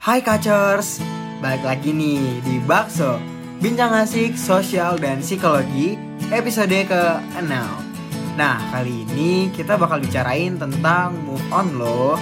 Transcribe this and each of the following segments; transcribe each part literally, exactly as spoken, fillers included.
Hai Kacers, balik lagi nih di BAKSO, bincang asik sosial dan psikologi episode ke enam. Nah, kali ini kita bakal bicarain tentang move on loh.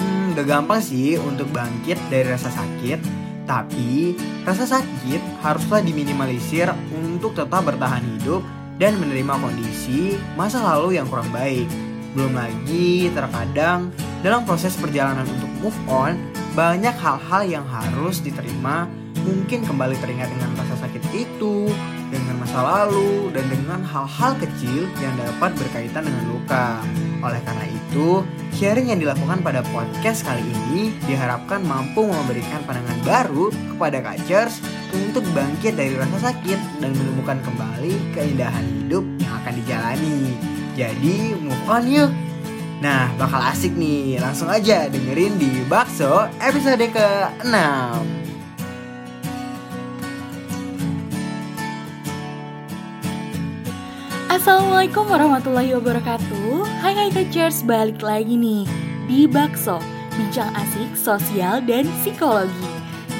Hmm, gak gampang sih untuk bangkit dari rasa sakit, tapi rasa sakit haruslah diminimalisir untuk tetap bertahan hidup dan menerima kondisi masa lalu yang kurang baik. Belum lagi terkadang dalam proses perjalanan untuk move on, banyak hal-hal yang harus diterima, mungkin kembali teringat dengan rasa sakit itu, dengan masa lalu, dan dengan hal-hal kecil yang dapat berkaitan dengan luka. Oleh karena itu, sharing yang dilakukan pada podcast kali ini diharapkan mampu memberikan pandangan baru kepada Kacers untuk bangkit dari rasa sakit dan menemukan kembali keindahan hidup yang akan dijalani. Jadi, move on yuk! Nah, bakal asik nih, langsung aja dengerin di Bakso episode ke enam. Assalamualaikum warahmatullahi wabarakatuh. Hai hai Kacers, balik lagi nih di Bakso, bincang asik sosial dan psikologi.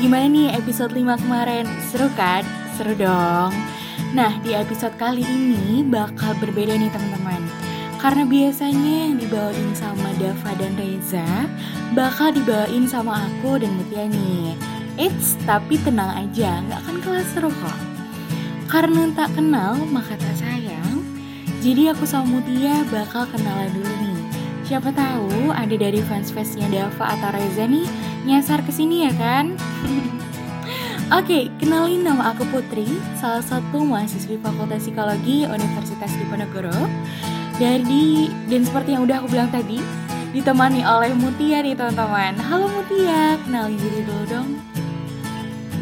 Gimana nih episode lima kemarin? Seru kan? Seru dong. Nah, di episode kali ini bakal berbeda nih teman-teman, karena biasanya yang dibawain sama Dava dan Reza bakal dibawain sama aku dan Mutia nih. Eits, tapi tenang aja, gak akan kelas seru kok. Karena tak kenal maka tak sayang, jadi aku sama Mutia bakal kenalan dulu nih. Siapa tahu ada dari fans-fansnya Dava atau Reza nih nyasar kesini ya kan? Oke, kenalin, nama aku Putri, salah satu mahasiswi Fakultas Psikologi Universitas Diponegoro. Jadi, dan seperti yang udah aku bilang tadi, ditemani oleh Mutia nih teman-teman. Halo Mutia, kenalin diri dulu dong.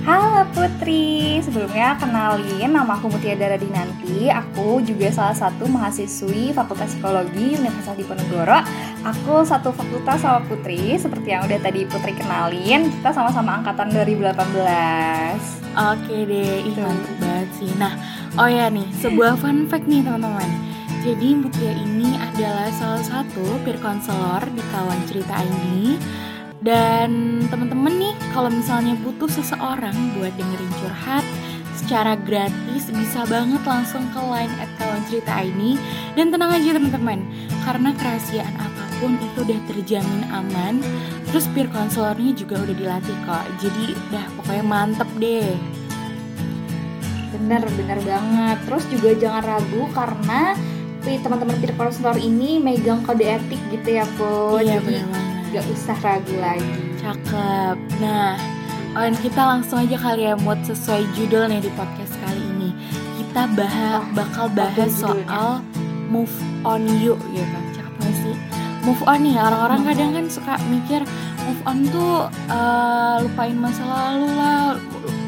Halo Putri, sebelumnya kenalin, nama aku Mutia Daradinanti. Aku juga salah satu mahasiswi Fakultas Psikologi Universitas Diponegoro. Aku satu fakultas sama Putri, seperti yang udah tadi Putri kenalin. Kita sama-sama angkatan dua ribu delapan belas. Oke deh, ih mantap banget sih. Nah, oh ya nih, sebuah fun fact nih teman-teman. Jadi Mutia ini adalah salah satu peer counselor di kawan cerita ini. Dan teman-teman nih, kalau misalnya butuh seseorang buat dengerin curhat secara gratis, bisa banget langsung ke line at kawan cerita ini. Dan tenang aja teman-teman, karena kerahasiaan apapun itu udah terjamin aman. Terus peer counselornya juga udah dilatih kok, jadi udah pokoknya mantep deh. Bener-bener banget. Terus juga jangan ragu karena teman-teman peer counselor ini megang kode etik gitu ya Put. Iya, jadi gak usah ragu lagi. Cakep. Nah, on kita langsung aja kali ya Mut, sesuai judul nih di podcast kali ini. Kita bah- bakal bahas soal move on yuk gitu. Cakep gak sih? Move on nih, orang-orang hmm. kadang kan suka mikir move on tuh uh, lupain masa lalu lah.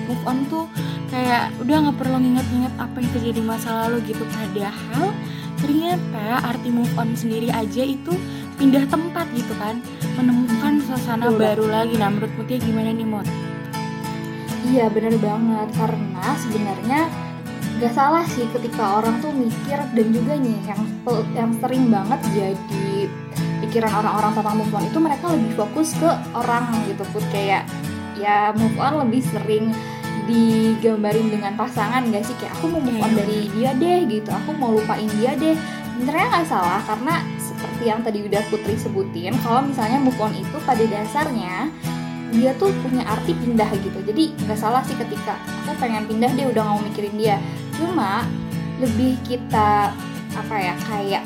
Move on tuh kayak udah gak perlu nginget-nginget apa yang terjadi masa lalu gitu. Padahal ternyata arti move on sendiri aja itu pindah tempat gitu kan, menemukan suasana Betul. baru lagi. Nah, menurut Mutia gimana nih Mut? Iya benar banget, karena sebenarnya gak salah sih ketika orang tuh mikir, dan juga nih yang, yang sering banget jadi pikiran orang-orang tentang move on itu mereka lebih fokus ke orang gitu Put. Kayak ya move on lebih sering digambarin dengan pasangan gak sih, kayak aku mau move on dari dia deh gitu, aku mau lupain dia deh. Sebenarnya gak salah, karena seperti yang tadi udah Putri sebutin, kalau misalnya move on itu pada dasarnya dia tuh punya arti pindah gitu. Jadi gak salah sih ketika aku pengen pindah deh, udah gak mau mikirin dia. Cuma lebih kita apa ya, kayak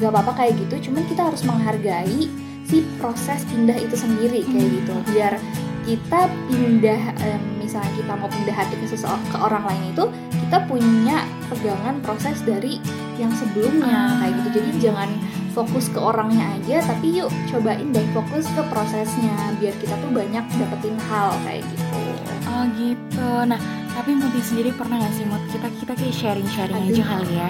gak apa-apa kayak gitu, cuman kita harus menghargai si proses pindah itu sendiri kayak gitu. Biar kita pindah, misalnya kita mau pindah hati ke seseorang, ke orang lain itu kita punya pegangan proses dari yang sebelumnya ah. kayak gitu. Jadi jangan fokus ke orangnya aja, tapi yuk cobain deh fokus ke prosesnya biar kita tuh banyak dapetin hal kayak gitu. Oh gitu. Nah, tapi Muti sendiri pernah nggak sih Mut, kita kita kayak sharing-sharing Aduh. aja kali ya.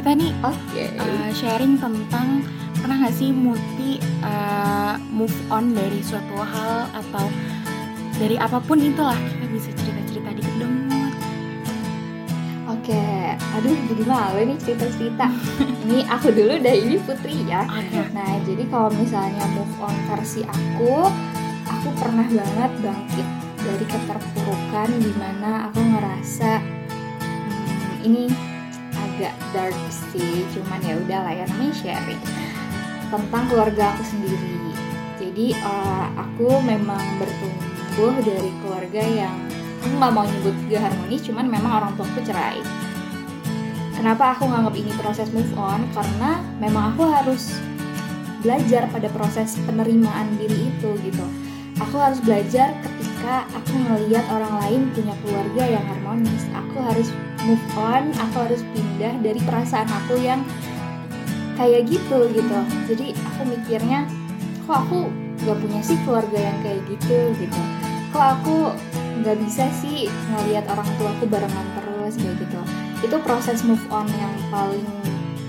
Kita nih okay. uh, sharing tentang pernah nggak sih Muti uh, move on dari suatu hal atau dari apapun itulah, kita bisa cerita-cerita dikit dong. Oke, aduh jadi malu nih cerita-cerita. Ini aku dulu dah, ini Putri ya. Nah, jadi kalau misalnya move on versi aku, aku pernah pernah banget bangkit dari keterpurukan di mana aku ngerasa hmm, ini agak dark sih, cuman ya udahlah ya, namanya sharing tentang keluarga aku sendiri. Jadi uh, aku memang bertumbuh dari keluarga yang aku nggak mau nyebut gak harmonis, cuman memang orang tuaku cerai. Kenapa aku nganggap ini proses move on? Karena memang aku harus belajar pada proses penerimaan diri itu gitu. Aku harus belajar ketika aku ngelihat orang lain punya keluarga yang harmonis. Aku harus move on, aku harus pindah dari perasaan aku yang kayak gitu gitu. Jadi aku mikirnya, kok aku gak punya sih keluarga yang kayak gitu gitu. Kok aku gak bisa sih ngelihat orang tuaku barengan terus kayak gitu. Itu proses move on yang paling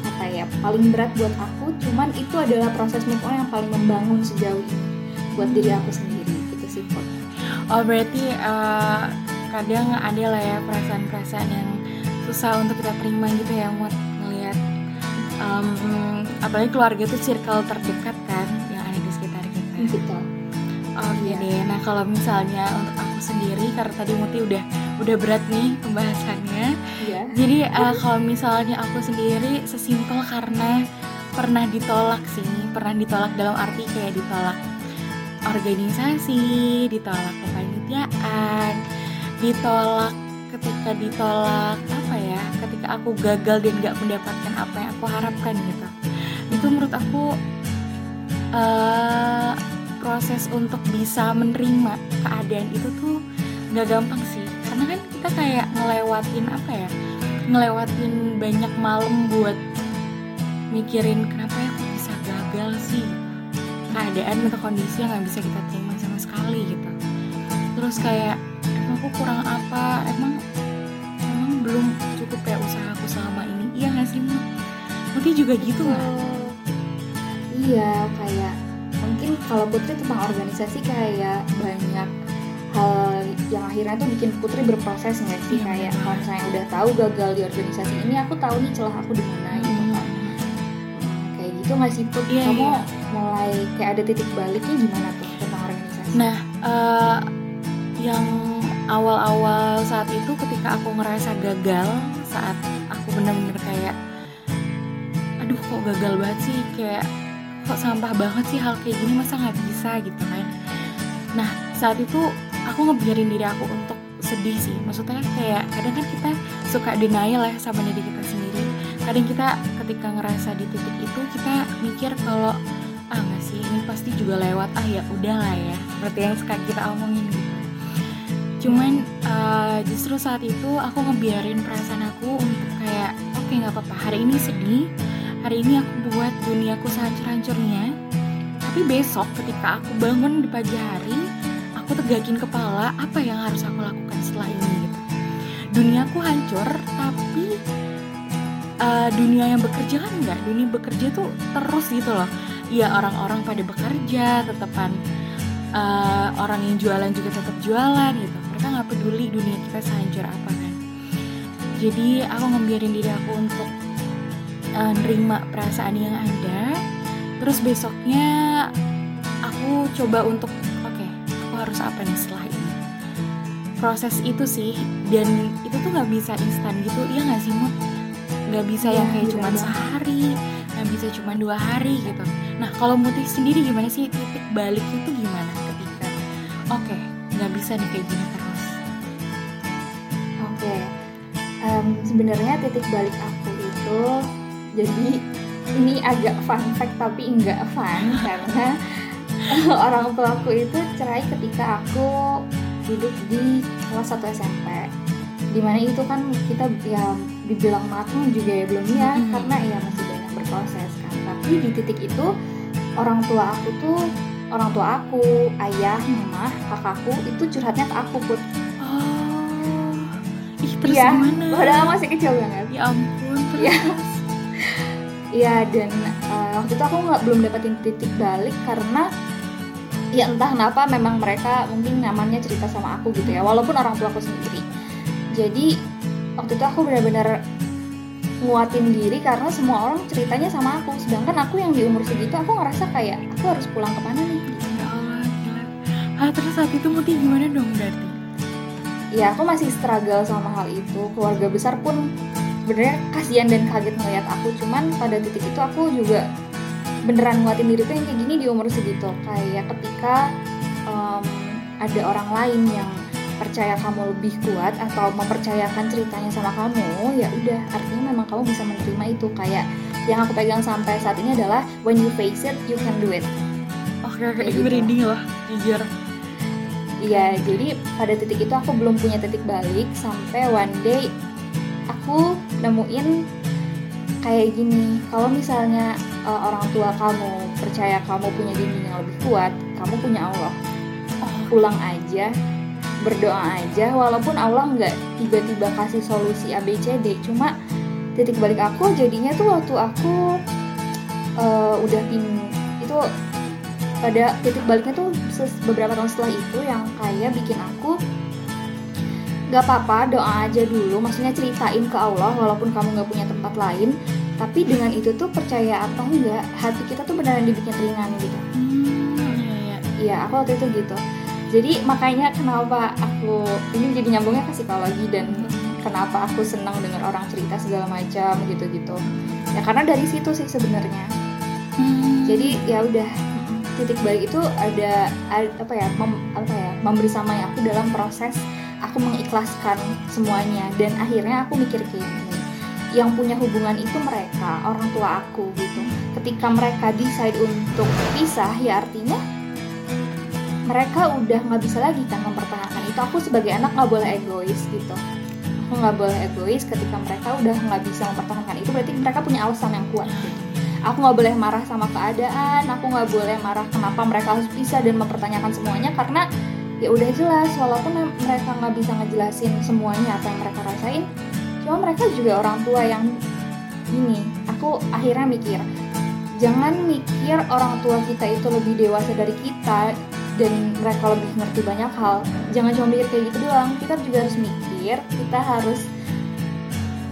apa ya, paling berat buat aku, cuman itu adalah proses move on yang paling membangun sejauh ini buat diri aku sendiri gitu sih, Put. Oh berarti uh, kadang ada lah ya perasaan-perasaan yang susah untuk kita terima gitu ya, buat ngelihat um, apalagi keluarga itu circle terdekat kan yang ada di sekitar kita gitu. Oh iya deh. Nah kalau misalnya untuk aku sendiri, karena tadi Muti udah udah berat nih pembahasannya. Iya. Jadi uh, kalau misalnya aku sendiri sesimpel karena pernah ditolak sih, pernah ditolak dalam arti kayak ditolak organisasi, ditolak kepanitiaan, ditolak ketika ditolak apa ya, ketika aku gagal dan gak mendapatkan apa yang aku harapkan gitu. Itu menurut aku uh, proses untuk bisa menerima keadaan itu tuh gak gampang sih. Karena kan kita kayak ngelewatin apa ya, ngelewatin banyak malam buat mikirin kenapa ya aku bisa gagal sih, keadaan atau kondisi yang gak bisa kita terima sama sekali gitu. Terus kayak emang aku kurang apa, emang emang belum cukup ya usaha aku selama ini, iya gak sih Mut? Mungkin juga gitu gak? Uh, iya kayak mungkin kalau Putri tentang organisasi kayak banyak hal yang akhirnya tuh bikin Putri berproses nggak sih, kayak kalau misalnya udah tahu gagal di organisasi ini, aku tahu nih celah aku di mana gitu kan, kayak gitu nggak sih Put? Yeah, kamu yeah. mulai kayak ada titik baliknya gimana tuh tentang organisasi? Nah uh, yang awal-awal saat itu ketika aku ngerasa gagal, saat aku benar-benar kayak aduh kok gagal banget sih, kayak kok sampah banget sih hal kayak gini, masa nggak bisa gitu kan. Nah saat itu aku ngebiarin diri aku untuk sedih sih. Maksudnya kayak kadang kan kita suka denial ya sama diri kita sendiri. Kadang kita ketika ngerasa di titik itu kita mikir kalau ah nggak sih, ini pasti juga lewat, ah ya udahlah ya, seperti yang suka kita omongin gitu. Cuman uh, justru saat itu aku ngebiarin perasaan aku untuk kayak oke okay, nggak apa-apa, hari ini sedih, hari ini aku buat duniaku sehancur-hancurnya. Tapi besok ketika aku bangun di pagi hari, aku tegakin kepala, apa yang harus aku lakukan setelah ini gitu. Duniaku hancur, tapi uh, dunia yang bekerja kan enggak. Dunia bekerja tuh terus gitu loh. Ya orang-orang pada bekerja, tetepan uh, orang yang jualan juga tetap jualan gitu. Mereka gak peduli dunia kita sehancur apa kan. Jadi aku ngebiarin diri aku untuk uh, nerima perasaan yang ada. Terus besoknya aku coba untuk harus apa nih setelah ini, proses itu sih. Dan itu tuh nggak bisa instan gitu, iya nggak sih Mut? Nggak bisa ya, yang kayak cuma sehari, nggak bisa cuma dua hari gitu. Nah kalau Muti sendiri gimana sih titik baliknya tuh gimana ketika oke okay, nggak bisa nih kayak gini terus? Oke okay. um, sebenarnya titik balik aku itu, jadi ini agak fun fact tapi nggak fun karena orang tuaku itu cerai ketika aku duduk di kelas satu S M P. Dimana itu kan kita ya dibilang matang juga ya belum ya, hmm. karena ya masih banyak berproses kan. Tapi di titik itu orang tua aku tuh, orang tua aku, ayah, mama, kakakku itu curhatnya ke aku, Put. Oh, ih terus ya, gimana? Padahal masih kecil banget. Ya ampun, terus ya. Ya dan uh, waktu itu aku gak, belum dapetin titik balik karena ya entah kenapa memang mereka mungkin nyamannya cerita sama aku gitu ya, walaupun orang tua aku sendiri. Jadi waktu itu aku benar-benar nguatin diri karena semua orang ceritanya sama aku, sedangkan aku yang di umur segitu aku ngerasa kayak aku harus pulang kemana nih. Ya Allah, Ah, terus saat itu Muti gimana dong berarti? Ya, aku masih struggle sama hal itu. Keluarga besar pun benernya kasihan dan kaget melihat aku. Cuman pada titik itu aku juga beneran nguatin diri tuh yang kayak gini di umur segitu. Kayak ketika um, ada orang lain yang percaya kamu lebih kuat atau mempercayakan ceritanya sama kamu, ya udah artinya memang kamu bisa menerima itu. Kayak yang aku pegang sampai saat ini adalah when you face it, you can do it. Oke, oh, kayak reading lah, jujur. Iya, jadi pada titik itu aku belum punya titik balik sampai one day aku nemuin kayak gini. Kalau misalnya uh, orang tua kamu percaya kamu punya dinding yang lebih kuat, kamu punya Allah. Oh, pulang aja. Berdoa aja, walaupun Allah nggak tiba-tiba kasih solusi A B C D, cuma titik balik aku jadinya tuh waktu aku uh, udah pin itu pada titik baliknya tuh beberapa tahun setelah itu yang kayak bikin aku nggak apa-apa doa aja dulu, maksudnya ceritain ke Allah walaupun kamu nggak punya tempat lain, tapi dengan itu tuh percaya atau enggak hati kita tuh beneran dibikin ringan gitu. Iya, aku waktu itu gitu. Jadi makanya kenapa aku ini jadi nyambungnya ke psikologi dan kenapa aku senang dengar orang cerita segala macam gitu-gitu. Ya karena dari situ sih sebenarnya. Hmm. Jadi ya udah titik balik itu ada apa ya, mem, apa ya membersamai aku dalam proses aku mengikhlaskan semuanya dan akhirnya aku mikir kayak gini. Yang punya hubungan itu mereka, orang tua aku gitu. Ketika mereka decide untuk pisah ya artinya mereka udah nggak bisa lagi kan mempertahankan itu. Aku sebagai anak nggak boleh egois gitu. Aku nggak boleh egois ketika mereka udah nggak bisa mempertahankan itu. Berarti mereka punya alasan yang kuat gitu. Aku nggak boleh marah sama keadaan. Aku nggak boleh marah kenapa mereka harus pisah dan mempertanyakan semuanya. Karena ya udah jelas. Walaupun mereka nggak bisa ngejelasin semuanya apa yang mereka rasain. Cuma mereka juga orang tua yang ini. Aku akhirnya mikir, jangan mikir orang tua kita itu lebih dewasa dari kita dan mereka lebih ngerti banyak hal. Jangan cuma mikir kayak gitu doang. Kita juga harus mikir, kita harus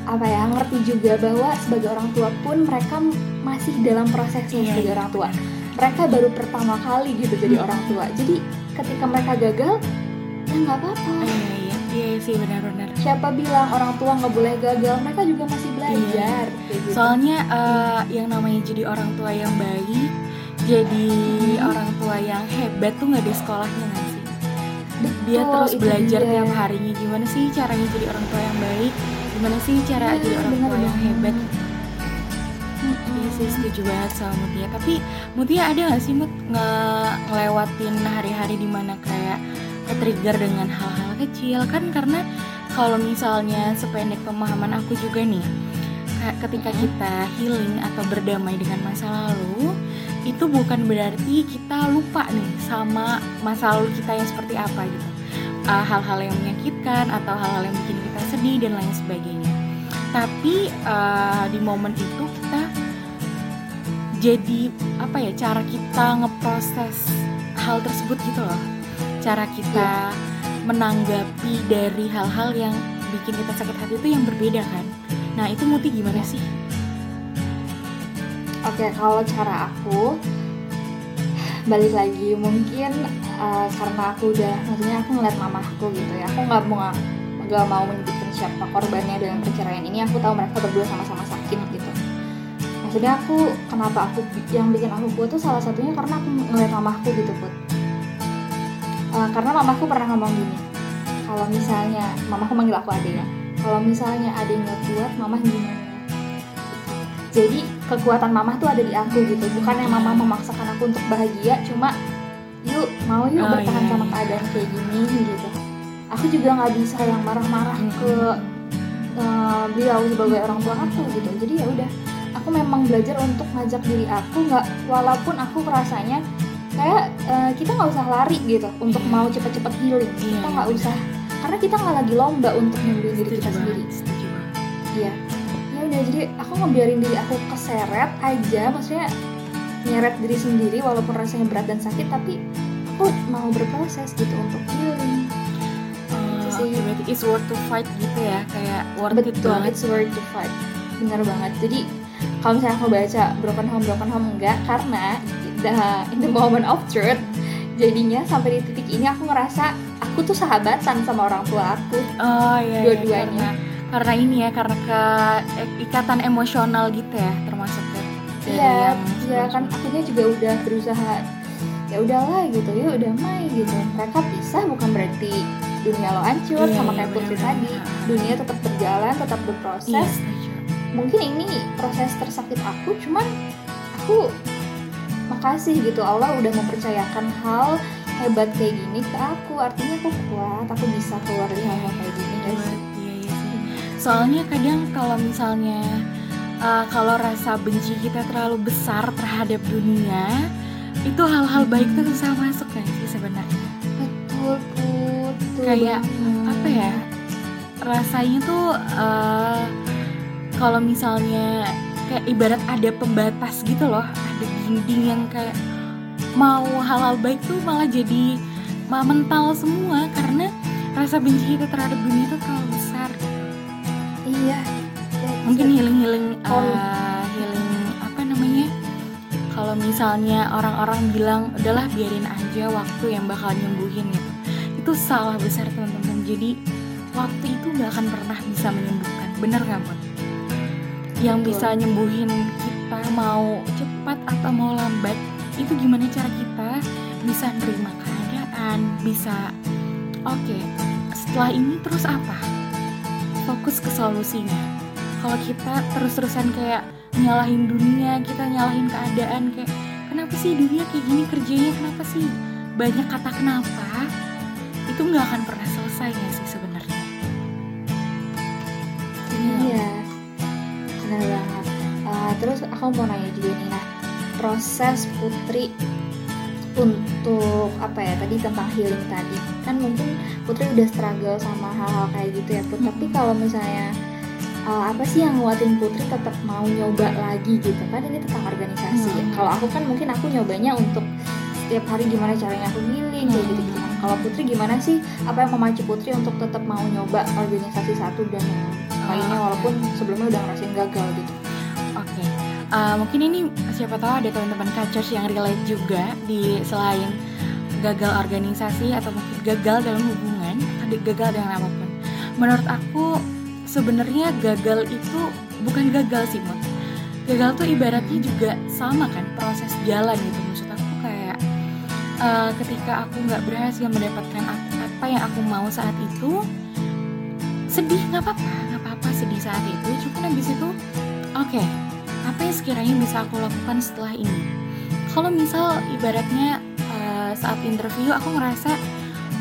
apa ya, ngerti juga bahwa sebagai orang tua pun mereka masih dalam prosesnya yeah. Sebagai orang tua. Mereka baru pertama kali gitu jadi yeah. Orang tua. Jadi ketika mereka gagal, ya nggak apa-apa. Iya iya sih benar-benar. Siapa bilang orang tua nggak boleh gagal? Mereka juga masih belajar. Yeah. Gitu. Soalnya uh, yang namanya jadi orang tua yang baik, jadi orang tua yang hebat tuh nggak ada sekolahnya nggak sih? Dia oh, terus belajar dia. Tiap harinya gimana sih caranya jadi orang tua yang baik? Gimana sih cara ya, jadi orang bener, tua bener. Yang hebat? Iya sih setuju banget sama Mutia. Tapi Mutia ada nggak sih Mut nge- ngelewatin hari-hari dimana kayak ketrigger dengan hal-hal kecil kan? Karena kalau misalnya sependek pemahaman aku juga nih, ketika kita healing atau berdamai dengan masa lalu, itu bukan berarti kita lupa nih sama masa lalu kita yang seperti apa gitu, uh, hal-hal yang menyakitkan atau hal-hal yang bikin kita sedih dan lain sebagainya. Tapi uh, di momen itu kita jadi apa ya, cara kita ngeproses hal tersebut gitu loh, cara kita menanggapi dari hal-hal yang bikin kita sakit hati itu yang berbeda kan. Nah itu Muti gimana sih? Oke, kalau cara aku balik lagi mungkin uh, karena aku udah, maksudnya aku ngeliat mamahku gitu ya. Aku nggak mau nggak mau menyebutkan siapa korbannya dalam perceraian ini. Aku tahu mereka berdua sama-sama sakit gitu. Maksudnya aku kenapa aku yang bikin aku kuat tuh salah satunya karena aku ngeliat mamahku gitu Put. Uh, karena mamahku pernah ngomong gini. Kalau misalnya mamahku manggil aku Ade ya. Kalau misalnya Ade nggak kuat, mamah gimana? Jadi kekuatan mamah tuh ada di aku gitu. Bukan yang mamah memaksakan aku untuk bahagia, cuma yuk mau yuk oh, bertahan yeah. Sama keadaan kayak gini gitu. Aku juga nggak bisa yang marah-marah ke uh, beliau sebagai orang tua aku gitu. Jadi ya udah, aku memang belajar untuk ngajak diri aku nggak, walaupun aku rasanya kayak uh, kita nggak usah lari gitu untuk mau cepet-cepet healing. Yeah. Kita nggak usah, karena kita nggak lagi lomba untuk nyembuhin diri kita sendiri. Iya. Udah jadi aku ngebiarin diri aku keseret aja, maksudnya nyeret diri sendiri walaupun rasanya berat dan sakit, tapi aku mau berproses gitu untuk healing. Uh, so, okay, berarti it's worth to fight gitu ya, kayak worth it banget. It's worth to fight, benar banget. Jadi kalau misalnya aku baca broken home broken home enggak, karena the, in the moment of truth Jadinya sampai di titik ini aku ngerasa aku tuh sahabatan sama orang tua aku. Oh iya, dua-duanya. Iya, karena, karena ini ya, karena ke, ikatan emosional gitu ya termasuknya. Iya, iya kan akunya juga udah berusaha, ya udahlah gitu, ya udah main gitu. Mereka pisah bukan berarti dunia lo hancur, iya, sama kayak Putri tadi. Dunia tetap berjalan, tetap berproses. Iya, mungkin ini proses tersakit aku, cuman aku makasih gitu, Allah udah mempercayakan hal hebat kayak gini ke aku. Artinya aku kuat, aku bisa keluar dari hal-hal kayak gini. Iya, iya, iya. Soalnya kadang kalau misalnya uh, kalau rasa benci kita terlalu besar terhadap dunia, itu hal-hal baik tuh susah masuk kan sih sebenarnya. Betul, betul. Kayak hmm. apa ya? Rasanya tuh uh, kalau misalnya kayak ibarat ada pembatas gitu loh, ada dinding yang kayak mau hal-hal baik tuh malah jadi malah mental semua karena rasa benci kita terhadap dunia itu terlalu besar. Iya. Mungkin healing-healing uh, healing apa namanya? Kalau misalnya orang-orang bilang udahlah biarin aja, waktu yang bakal nyembuhin gitu. Itu salah besar teman-teman. Jadi waktu itu gak akan pernah bisa menyembuhkan. Bener gak, Mon? Yang bisa nyembuhin kita mau cepat atau mau lambat, itu gimana cara kita bisa nerima keadaan, bisa oke okay, setelah ini terus apa, fokus ke solusinya. Kalau kita terus-terusan kayak nyalahin dunia, kita nyalahin keadaan, kayak kenapa sih dunia kayak gini kerjanya, kenapa sih banyak kata kenapa, itu gak akan pernah selesai ya sih sebenarnya. Iya, benar banget. Uh, terus aku mau nanya juga nih, nah proses Putri untuk apa ya tadi tentang healing tadi kan, mungkin Putri udah struggle sama hal-hal kayak gitu ya Put. Hmm. Tapi kalau misalnya uh, apa sih yang nguatin Putri tetap mau nyoba lagi gitu kan, ini tentang organisasi. Hmm. Ya. Kalau aku kan mungkin aku nyobanya untuk setiap hari gimana caranya aku healing kayak gitu gitu. Kalau Putri gimana sih, apa yang memacu Putri untuk tetap mau nyoba organisasi satu dan lainnya walaupun sebelumnya udah ngerasain gagal gitu? Oke, okay. uh, mungkin ini siapa tahu ada teman-teman kacers yang relate juga, di selain gagal organisasi atau mungkin gagal dalam hubungan atau gagal dengan apapun. Menurut aku sebenarnya gagal itu bukan gagal sih, Mut. Gagal tuh ibaratnya juga sama kan, proses jalan gitu. Maksud aku kayak uh, ketika aku nggak berhasil mendapatkan apa yang aku mau saat itu, sedih nggak apa-apa. Sedih saat itu, cuman abis itu oke, okay, apa yang sekiranya bisa aku lakukan setelah ini. Kalau misal ibaratnya uh, saat interview aku ngerasa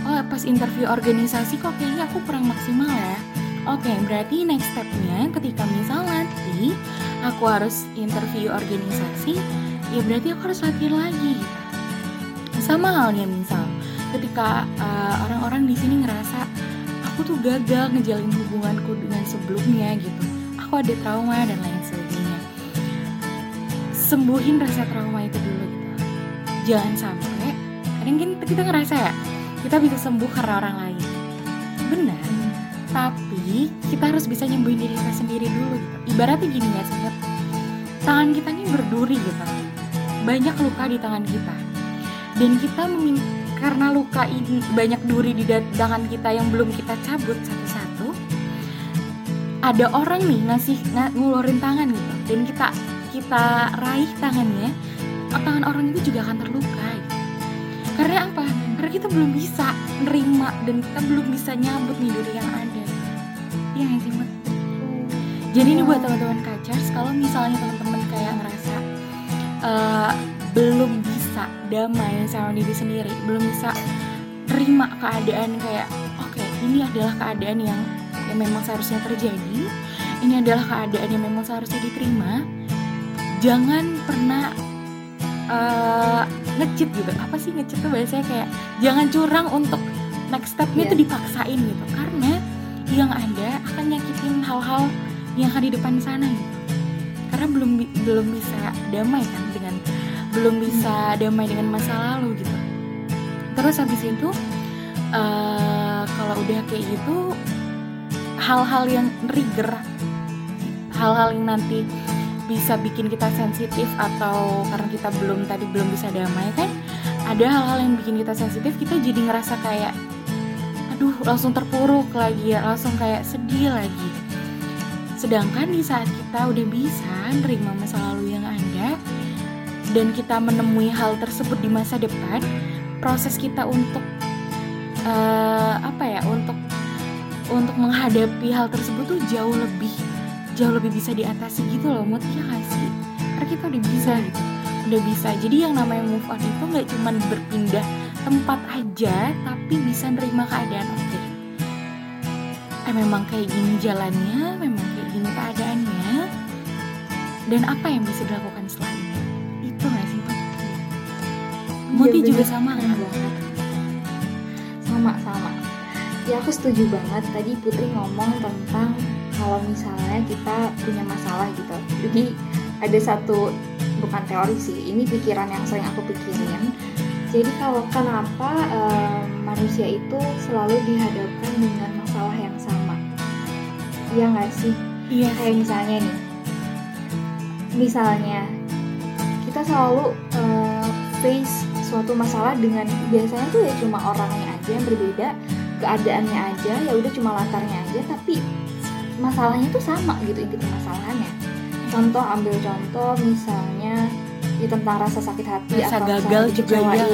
oh pas interview organisasi kok kayaknya aku kurang maksimal ya, oke okay, berarti next stepnya ketika misal nanti aku harus interview organisasi, ya berarti aku harus latihan lagi. Sama halnya misal ketika uh, orang-orang di sini ngerasa aku tuh gagal ngejalin hubunganku dengan sebelumnya gitu, aku ada trauma dan lain sebagainya. Sembuhin rasa trauma itu dulu gitu. Jangan sampai kadang kan kita ngerasa ya kita bisa sembuh karena orang lain, benar, tapi kita harus bisa nyembuhin diri kita sendiri dulu gitu. Ibaratnya gini ya, singkat tangan kita ini berduri gitu, banyak luka di tangan kita dan kita meminta, karena luka ini banyak duri di tangan kita yang belum kita cabut satu-satu. Ada orang nih ngasih ngulurin tangan gitu, dan kita kita raih tangannya, tangan orang itu juga akan terluka gitu. Karena apa? Karena kita belum bisa nerima dan kita belum bisa nyabut nih duri yang ada. Iya nggak sih, Mat? Jadi ini buat teman-teman kacers, kalau misalnya teman-teman kayak ngerasa uh, belum bisa damai sama diri sendiri, belum bisa terima keadaan kayak oke okay, ini adalah keadaan yang, yang memang seharusnya terjadi, ini adalah keadaan yang memang seharusnya diterima. Jangan pernah uh, nge-cheat gitu. Apa sih nge-cheat tuh bahasanya, kayak jangan curang untuk next stepnya itu yeah. dipaksain gitu, karena yang ada akan nyakitin hal-hal yang ada di depan sana gitu. Karena belum belum bisa damai kan, dengan belum bisa damai dengan masa lalu gitu. Terus habis itu uh, kalau udah kayak gitu, hal-hal yang trigger, hal-hal yang nanti bisa bikin kita sensitif atau karena kita belum tadi belum bisa damai kan, ada hal-hal yang bikin kita sensitif, kita jadi ngerasa kayak aduh, langsung terpuruk lagi ya, langsung kayak sedih lagi. Sedangkan di saat kita udah bisa nerima masa lalu yang ada dan kita menemui hal tersebut di masa depan, proses kita untuk uh, apa ya, untuk untuk menghadapi hal tersebut tuh jauh lebih jauh lebih bisa diatasi gitu loh, Mutia gak sih? Karena kita udah bisa gitu, udah bisa. Jadi yang namanya move on itu gak cuma berpindah tempat aja, tapi bisa nerima keadaan. Oke, eh, memang kayak gini jalannya, memang kayak gini keadaannya, dan apa yang bisa dilakukan selanjutnya, itu gak sih Mutia? Mutia ya, juga sama kan? Sama-sama. Ya, aku setuju banget tadi Putri ngomong tentang kalau misalnya kita punya masalah gitu. Jadi ada satu, bukan teori sih, ini pikiran yang sering aku pikirin. Jadi kalau kenapa um, manusia itu selalu dihadapkan dengan masalah yang sama? Iya nggak sih? Iya. Kayak misalnya nih, misalnya kita selalu uh, face suatu masalah dengan biasanya tuh ya cuma orangnya aja yang berbeda, keadaannya aja, ya udah cuma latarnya aja, tapi masalahnya tuh sama gitu, inti permasalahannya. Contoh, ambil contoh misalnya ya tentang rasa sakit hati, rasa atau gagal juga ya,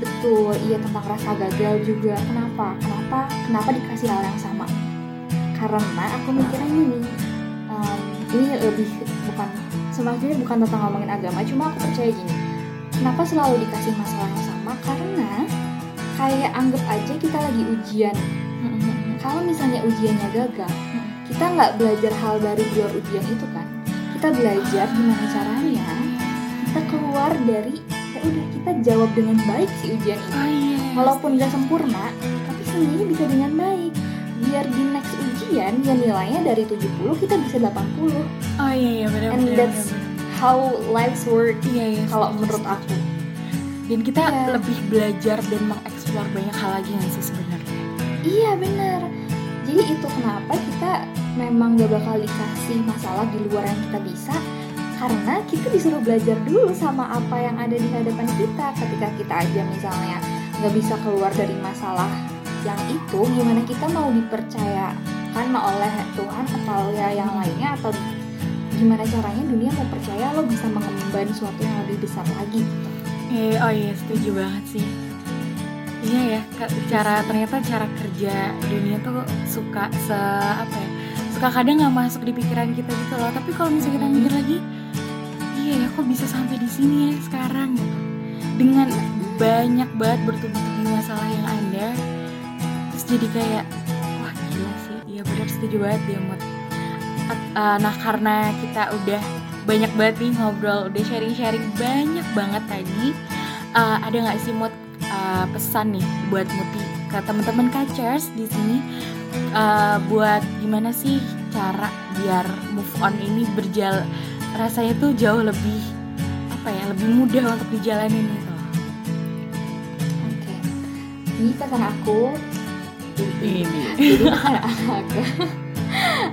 betul, iya tentang rasa gagal juga. Kenapa? Kenapa? Kenapa dikasih hal yang sama? Karena aku mikirnya ini, um, ini lebih bukan, sebenarnya bukan tentang ngomongin agama, cuma aku percaya gini. Kenapa selalu dikasih masalah yang sama? Karena kayak anggap aja kita lagi ujian. Mm-hmm. Kalau misalnya ujiannya gagal, mm-hmm. kita nggak belajar hal baru di luar ujian itu kan. Kita belajar gimana caranya kita keluar dari, ya udah kita jawab dengan baik si ujian ini. Oh, yes. Walaupun nggak sempurna, tapi sendiri bisa dengan baik. Biar di next ujian ya nilainya dari tujuh puluh kita bisa delapan puluh. Oh iya, iya benar-benar. And that's how life's work. Iya, iya, kalau menurut aku. Dan kita yeah. lebih belajar dan mengeksplor banyak hal lagi nggak sih sebenarnya? Iya benar. Jadi itu kenapa kita memang gak bakal dikasih masalah di luar yang kita bisa, karena kita disuruh belajar dulu sama apa yang ada di hadapan kita. Ketika kita aja misalnya gak bisa keluar dari masalah yang itu, gimana kita mau dipercayakan oleh Tuhan atau ya yang lainnya, atau gimana caranya dunia mau percaya lo bisa mengemban sesuatu yang lebih besar lagi gitu. Eh, oh iya, setuju banget sih. Iya ya, cara ternyata cara kerja dunia tuh suka se apa ya, suka kadang nggak masuk di pikiran kita gitu loh. Tapi kalau misalnya kita mikir lagi, iya ya, kok bisa sampai di sini ya sekarang gitu. Dengan banyak banget bertubi-tubi masalah yang ada, terus jadi kayak wah gila sih. Iya benar, setuju banget ya Mut. Nah karena kita udah banyak banget nih ngobrol, udah sharing-sharing banyak banget tadi, uh, ada nggak sih Mut uh, pesan nih buat Muti ke teman-teman kacers di sini, uh, buat gimana sih cara biar move on ini berjalan rasanya tuh jauh lebih apa ya, lebih mudah untuk dijalani gitu loh. Oke, ini pesan aku ini. Jadi pesan aku,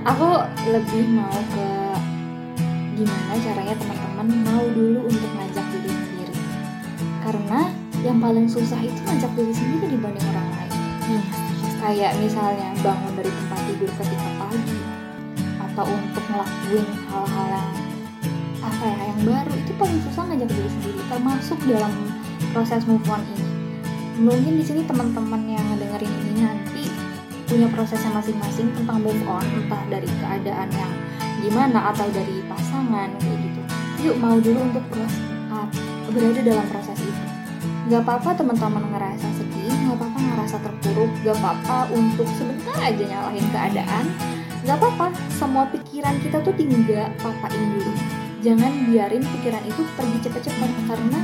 aku lebih mau ke gimana caranya teman-teman mau dulu untuk ngajak diri sendiri, karena yang paling susah itu ngajak diri sendiri dibanding orang lain. hmm. Kayak misalnya bangun dari tempat tidur ketika pagi, atau untuk ngelakuin hal-hal yang apa ya, yang baru, itu paling susah ngajak diri sendiri, termasuk dalam proses move on ini. Mungkin di sini teman-teman yang dengerin ini nanti punya prosesnya masing-masing tentang move on, entah dari keadaan yang gimana atau dari pasangan kayak gitu. Yuk mau dulu untuk proses, uh, berada dalam proses itu. Gak apa-apa teman-teman ngerasa sedih, gak apa-apa ngerasa terpuruk, gak apa-apa untuk sebentar aja nyalahin keadaan, gak apa-apa. Semua pikiran kita tuh tinggal papain dulu. Jangan biarin pikiran itu pergi cepet-cepet, karena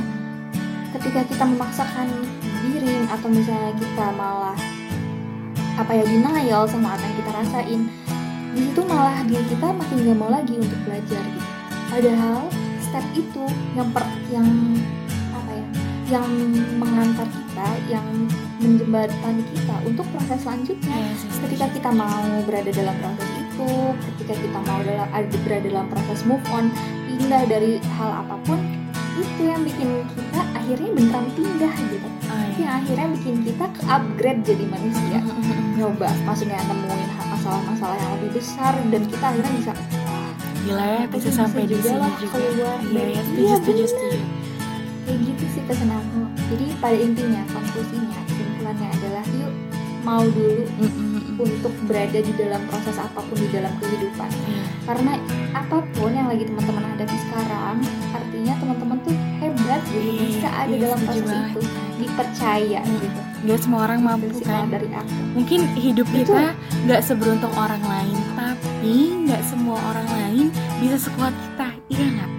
ketika kita memaksakan diri atau misalnya kita malah apa ya, denial sama apa yang kita rasain, di situ malah diri kita makin gak mau lagi untuk belajar gitu. Padahal step itu yang per, yang apa ya, yang mengantar kita, yang menjembatani kita untuk proses selanjutnya. Yes. Ketika kita mau berada dalam proses itu, ketika kita mau dalam, berada dalam proses move on, pindah dari hal apapun, itu yang bikin kita akhirnya beneran pindah gitu. Oh, iya. Yang akhirnya bikin kita upgrade jadi manusia, nyoba, maksudnya nemuin masalah-masalah yang lebih besar, dan kita akhirnya bisa wah, gila ya, bisa sampai di sini juga, juga. Keluar iya, dari iya, bener kayak gitu sih pesan aku. Jadi pada intinya, konklusinya, kesimpulannya adalah yuk mau dulu mm-mm. untuk berada di dalam proses apapun di dalam kehidupan. Mm. Karena apapun yang lagi teman-teman hadapi sekarang, artinya teman-teman tuh hebat jadi yeah, bisa ada yeah, dalam proses banget. Itu dipercaya mm. gitu. Gak semua orang itu mampu kan. Dari aku. Mungkin hidup itu, kita gak seberuntung orang lain, tapi gak semua orang lain bisa sekuat kita. Iya gak?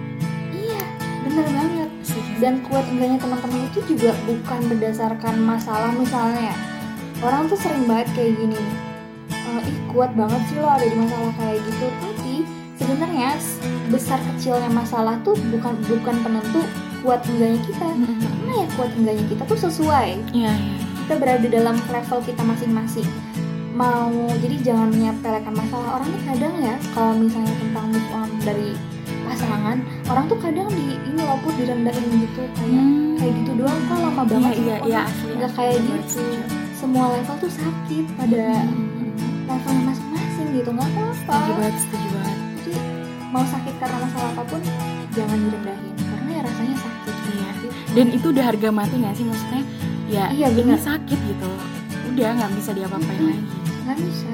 Iya, benar banget. Dan kuat enggaknya teman-teman itu juga bukan berdasarkan masalah. Misalnya orang tuh sering banget kayak gini, uh, ih kuat banget sih lo ada di masalah kayak gitu. Tapi sebenarnya besar kecilnya masalah tuh bukan bukan penentu kuat enggaknya kita. Karena ya kuat enggaknya kita tuh sesuai. Iya. Kita berada dalam level kita masing-masing. Mau jadi jangan menyepelekan masalah orang tuh kadang ya. Kalau misalnya tentang move on dari pasangan, orang tuh kadang di ini loh pun direndahin gitu kayak hmm. kayak gitu doang kok lama banget. Iya iya. Enggak kayak gitu. Semua level tuh sakit pada hmm. level masing-masing gitu, nggak apa-apa. Setuju banget, setuju banget. Jadi mau sakit karena masalah apapun jangan direndahin, karena ya rasanya sakit. Iya. Gitu. Dan itu udah harga mati nggak sih maksudnya? Ya iya, ini sakit gitu, udah nggak bisa diapa-apain hmm. lagi. Nggak bisa.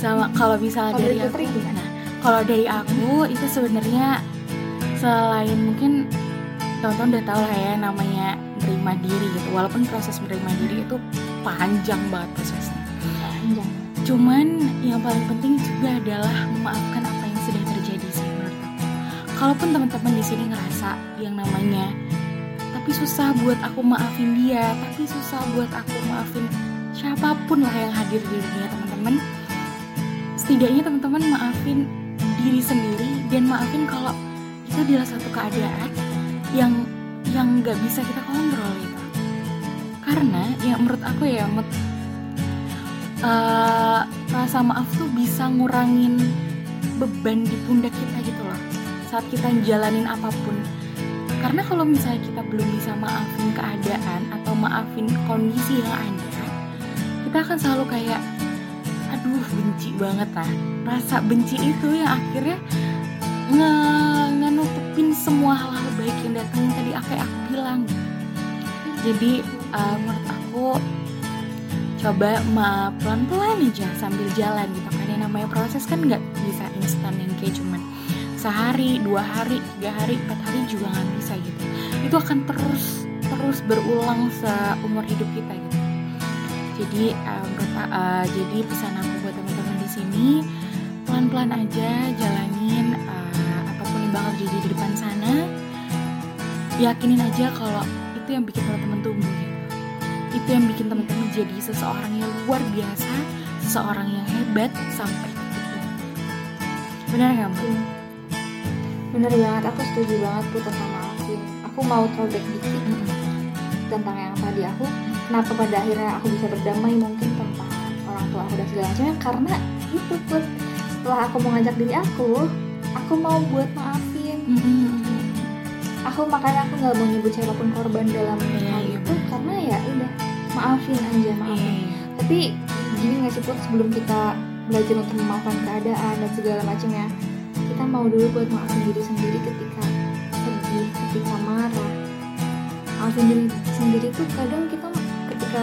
Sama kalau bisa kalo dari aku, nah, kalau dari aku itu sebenarnya selain mungkin tonton udah tau lah ya namanya menerima diri gitu, walaupun proses menerima diri itu panjang banget prosesnya. Panjang. Cuman yang paling penting juga adalah memaafkan apa yang sudah terjadi sih menurut aku. Kalaupun teman-teman di sini ngerasa yang namanya tapi susah buat aku maafin dia, tapi susah buat aku maafin siapapun lah yang hadir di dunia teman-teman. Setidaknya teman-teman maafin diri sendiri dan maafin kalau itu adalah satu keadaan yang yang nggak bisa kita kontrol gitu. Karena yang menurut aku ya met, uh, rasa maaf tuh bisa ngurangin beban di pundak kita gitu loh saat kita jalanin apapun. Karena kalau misalnya kita belum bisa maafin keadaan atau maafin kondisi yang ada, kita akan selalu kayak aduh benci banget lah. Rasa benci itu yang akhirnya nge- ngenutupin semua hal-hal baik yang datang tadi kayak aku bilang. Jadi uh, menurut aku coba ma- pelan-pelan aja sambil jalan gitu kan, yang namanya proses kan nggak bisa instan yang kayak cuman sehari, dua hari, tiga hari, empat hari juga nggak bisa gitu. Itu akan terus terus berulang seumur hidup kita gitu. Jadi uh, menurut, uh, jadi pesan aku buat teman-teman di sini pelan-pelan aja jalanin uh, apapun yang bakal jadi di depan sana. Yakinin aja kalau itu yang bikin teman-teman tumbuh gitu. Itu yang bikin teman-teman jadi seseorang yang luar biasa, seseorang yang hebat sampai itu. Benar enggak, Bu? Benar banget, aku setuju banget Putri sama Alvin. Aku mau throwback dikit mm-hmm. tentang yang tadi aku. Kenapa pada akhirnya aku bisa berdamai mungkin tentang orang tua aku dan segala macamnya, karena itu Put. Setelah aku mau ngajak diri aku, aku mau buat maafin. Mm-hmm. Aku makanya aku nggak mau nyebut siapapun korban dalam hal itu, karena ya udah maafin aja maafin. Iya. Tapi gini nggak sih Put, sebelum kita belajar untuk memaafkan keadaan dan segala macamnya, kita mau dulu buat maafin diri sendiri ketika sedih, ketika marah. Maafin diri sendiri tuh kadang kita ketika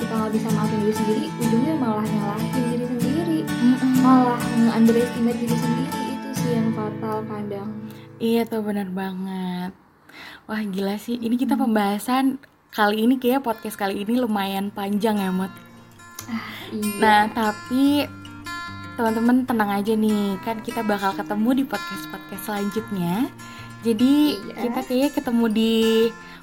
kita nggak bisa maafin diri sendiri, ujungnya malah nyalahin diri sendiri, mm-hmm. malah nge-underestimate diri sendiri. Itu sih yang fatal kadang. Iya tuh benar banget. Wah gila sih, ini kita pembahasan kali ini kayak podcast kali ini lumayan panjang ya Mut. Ah, iya. Nah tapi teman-teman tenang aja nih, kan kita bakal ketemu di podcast-podcast selanjutnya. Jadi iya. kita kayak ketemu di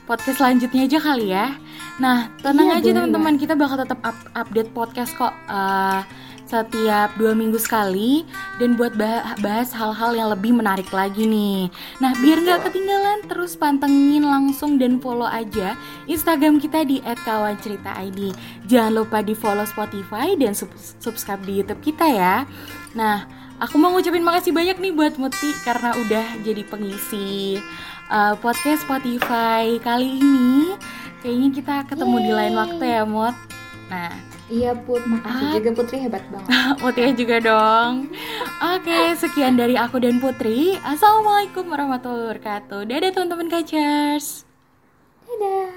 podcast selanjutnya aja kali ya. Nah tenang iya, aja bener. Teman-teman kita bakal tetap up- update podcast kok. Uh, setiap dua minggu sekali, dan buat bahas hal-hal yang lebih menarik lagi nih. Nah, biar gak ketinggalan, terus pantengin langsung dan follow aja Instagram kita di et kawan cerita i d. Jangan lupa di follow Spotify dan sub- subscribe di YouTube kita ya. Nah, aku mau ngucapin makasih banyak nih buat Muti karena udah jadi pengisi uh, podcast Spotify kali ini. Kayaknya kita ketemu Yeay. Di lain waktu ya, Mot. Nah, iya Put, makasih ah. juga Putri, hebat banget. Mutia juga dong. Oke, okay, sekian dari aku dan Putri. Assalamualaikum warahmatullahi wabarakatuh. Dadah teman-teman Kacers. Dadah.